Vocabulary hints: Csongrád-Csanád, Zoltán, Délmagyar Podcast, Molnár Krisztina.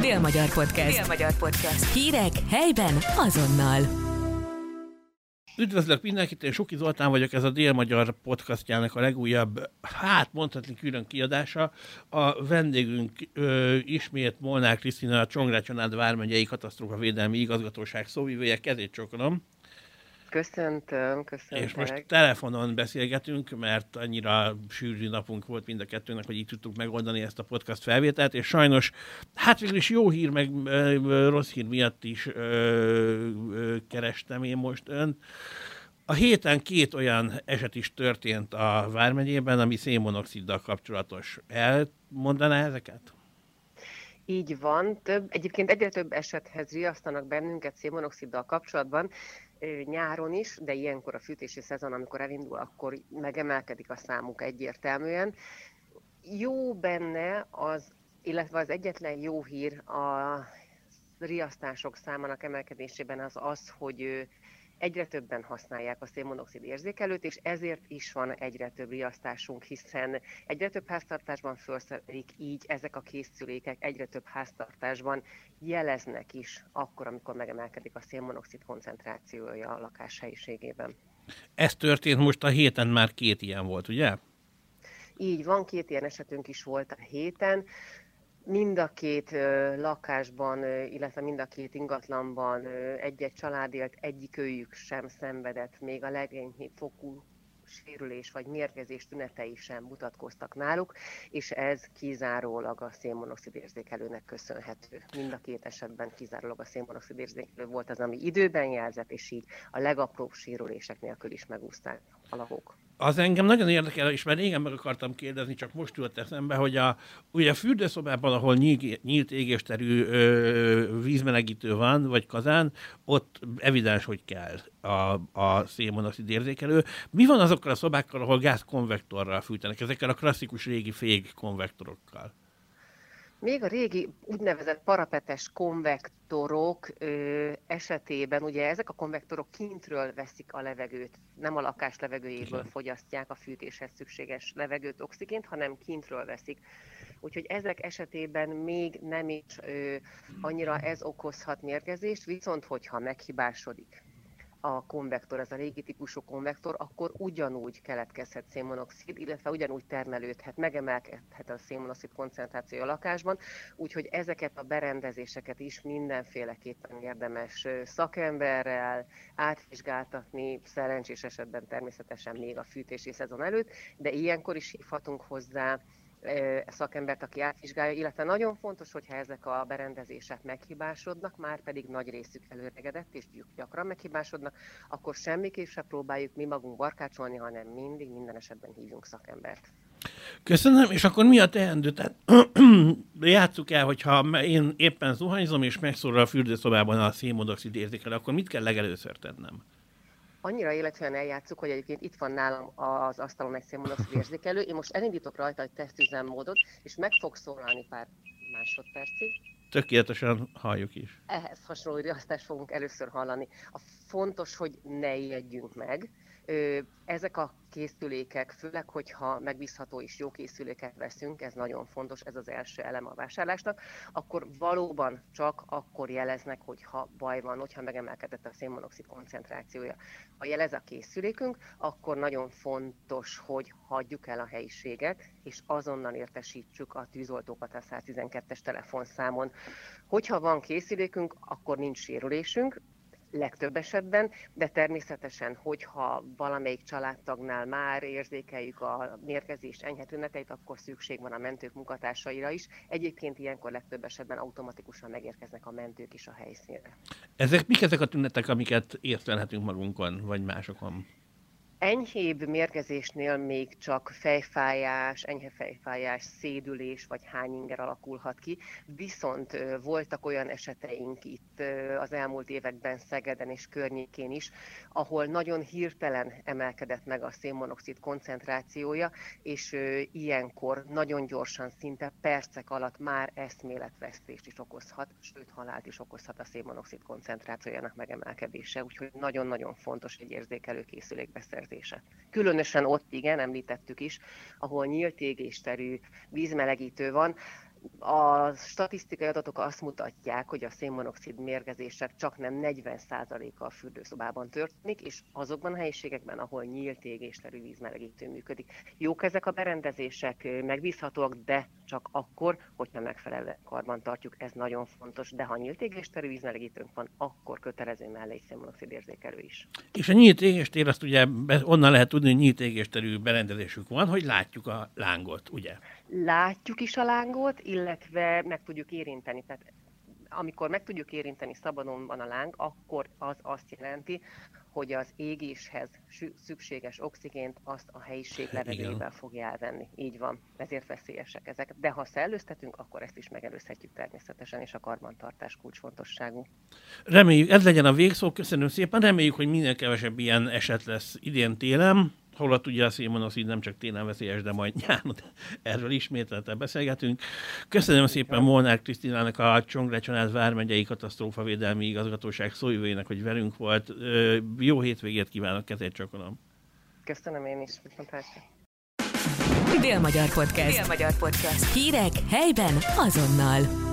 Délmagyar Podcast. Délmagyar Podcast. Hírek helyben azonnal. Üdvözlök mindenkit, én Suki Zoltán vagyok, ez a Délmagyar Podcastjának a legújabb, mondhatni külön kiadása. A vendégünk ismét Molnár Krisztina, a Csongrád-Csanád vármegyei katasztrófavédelmi igazgatóság szóvivője. Kezét csókolom. Köszöntöm. És most telefonon beszélgetünk, mert annyira sűrű napunk volt mind a kettőnek, hogy így tudtuk megoldani ezt a podcast felvételt, és sajnos, végül is jó hír, meg rossz hír miatt is kerestem én most önt. A héten két olyan eset is történt a vármegyében, ami szénmonoxiddal kapcsolatos. Elmondaná ezeket? Így van. Egyébként egyre több esethez riasztanak bennünket szénmonoxiddal kapcsolatban, nyáron is, de ilyenkor a fűtési szezon, amikor elindul, akkor megemelkedik a számuk egyértelműen. Jó benne az, illetve az egyetlen jó hír a riasztások számának emelkedésében az az, hogy egyre többen használják a szénmonoxid érzékelőt, és ezért is van egyre több riasztásunk, hiszen egyre több háztartásban felszerelik így ezek a készülékek, egyre több háztartásban jeleznek is akkor, amikor megemelkedik a szénmonoxid koncentrációja a lakáshelyiségében. Ez történt most a héten, már két ilyen volt, ugye? Így van, két ilyen esetünk is volt a héten. Mind a két lakásban, illetve mind a két ingatlanban egy-egy család élt, egyikőjük sem szenvedett, még a legenyhébb fokú sérülés vagy mérgezés tünetei sem mutatkoztak náluk, és ez kizárólag a szénmonoxid érzékelőnek köszönhető. Mind a két esetben kizárólag a szénmonoxid érzékelő volt az, ami időben jelzett, és így a legapróbb sérülések nélkül is megúszták a lakók. Az engem nagyon érdekel, és már régen meg akartam kérdezni, csak most ült eszembe, hogy ugye a fürdőszobában, ahol nyílt égésterű vízmelegítő van, vagy kazán, ott evidens, hogy kell a szénmonoxid érzékelő. Mi van azokkal a szobákkal, ahol gázkonvektorral fűtenek, ezekkel a klasszikus régi fékkonvektorokkal? Még a régi úgynevezett parapetes konvektorok esetében, ugye ezek a konvektorok kintről veszik a levegőt, nem a lakás levegőjéből fogyasztják a fűtéshez szükséges levegőt, oxigént, hanem kintről veszik. Úgyhogy ezek esetében még nem is annyira ez okozhat mérgezést, viszont hogyha meghibásodik a konvektor, ez a régi típusú konvektor, akkor ugyanúgy keletkezhet szénmonoxid, illetve ugyanúgy termelődhet, megemelkedhet a szénmonoxid koncentráció a lakásban, úgyhogy ezeket a berendezéseket is mindenféleképpen érdemes szakemberrel átvizsgáltatni, szerencsés esetben természetesen még a fűtési szezon előtt, de ilyenkor is hívhatunk hozzá szakembert, aki átvizsgálja, illetve nagyon fontos, hogyha ezek a berendezések meghibásodnak, már pedig nagy részük előregedett, és gyakran meghibásodnak, akkor semmiképp se próbáljuk mi magunk barkácsolni, hanem mindig, minden esetben hívjunk szakembert. Köszönöm, és akkor mi a teendő? Tehát játsszuk el, hogyha én éppen zuhanyzom, és megszorul a fürdőszobában a szénmonoxid érzékelő, akkor mit kell legelőször tennem? Annyira életűen eljátszuk, hogy egyébként itt van nálam az asztalon egy szénmonoxid érzékelő. Én most elindítok rajta egy tesztüzemmódot, és meg fog szólalni pár másodpercig. Tökéletesen halljuk is. Ehhez hasonló riasztást fogunk először hallani. Fontos, hogy ne ijedjünk meg. Ezek a készülékek, főleg, hogyha megbízható és jó készüléket veszünk, ez nagyon fontos, ez az első elem a vásárlásnak, akkor valóban csak akkor jeleznek, hogyha baj van, hogyha megemelkedett a szénmonoxid koncentrációja. Ha jelez a készülékünk, akkor nagyon fontos, hogy hagyjuk el a helyiséget, és azonnal értesítsük a tűzoltókat a 112-es telefonszámon. Hogyha van készülékünk, akkor nincs sérülésünk, legtöbb esetben, de természetesen, hogyha valamelyik családtagnál már érzékeljük a mérgezés enyhe tüneteit, akkor szükség van a mentők munkatársaira is. Egyébként ilyenkor legtöbb esetben automatikusan megérkeznek a mentők is a helyszínre. Mik ezek a tünetek, amiket észlelhetünk magunkon, vagy másokon? Enyhébb mérgezésnél még csak fejfájás, enyhe fejfájás, szédülés vagy hányinger alakulhat ki, viszont voltak olyan eseteink itt az elmúlt években Szegeden és környékén is, ahol nagyon hirtelen emelkedett meg a szénmonoxid koncentrációja, és ilyenkor nagyon gyorsan, szinte percek alatt már eszméletvesztést is okozhat, sőt halált is okozhat a szénmonoxid koncentrációjának megemelkedése, úgyhogy nagyon-nagyon fontos egy érzékelő készülékbe szerződni. Különösen ott, igen, említettük is, ahol nyílt égésterű vízmelegítő van, A statisztikai adatok azt mutatják, hogy a szénmonoxid mérgezések csaknem 40%-a a fürdőszobában történik, és azokban a helyiségekben, ahol nyílt égésszerű vízmelegítő működik. Jók ezek a berendezések, megbízhatóak, de csak akkor, hogyha megfelelően karban tartjuk, ez nagyon fontos. De ha nyílt égésszerű vízmelegítőnk van, akkor kötelező mellé egy szénmonoxid érzékelő is. És a nyílt égéstér, azt ugye onnan lehet tudni, hogy nyílt égésszerű berendezésük van, hogy látjuk a lángot, ugye? Látjuk is a lángot, illetve meg tudjuk érinteni. Tehát amikor meg tudjuk érinteni szabadon van a láng, akkor az azt jelenti, hogy az égéshez szükséges oxigént azt a helyiség levegőjével fogja elvenni. Így van, ezért veszélyesek ezek. De ha szellőztetünk, akkor ezt is megelőzhetjük természetesen, és a karbantartás kulcsfontosságú. Reméljük, ez legyen a végszó, köszönöm szépen. Reméljük, hogy minél kevesebb ilyen eset lesz idén télen. Holott ugye a szénmonoxid nem csak télen veszélyes, de majd nyáron erről ismételten beszélgetünk. Köszönöm szépen Molnár Krisztinának, a Csongrád-Csanád vármegyei katasztrófavédelmi igazgatóság szóvivőjének, hogy velünk volt. Jó hétvégét kívánok, kezét csakolom. Köszönöm én is. Délmagyar Podcast. Hírek helyben azonnal.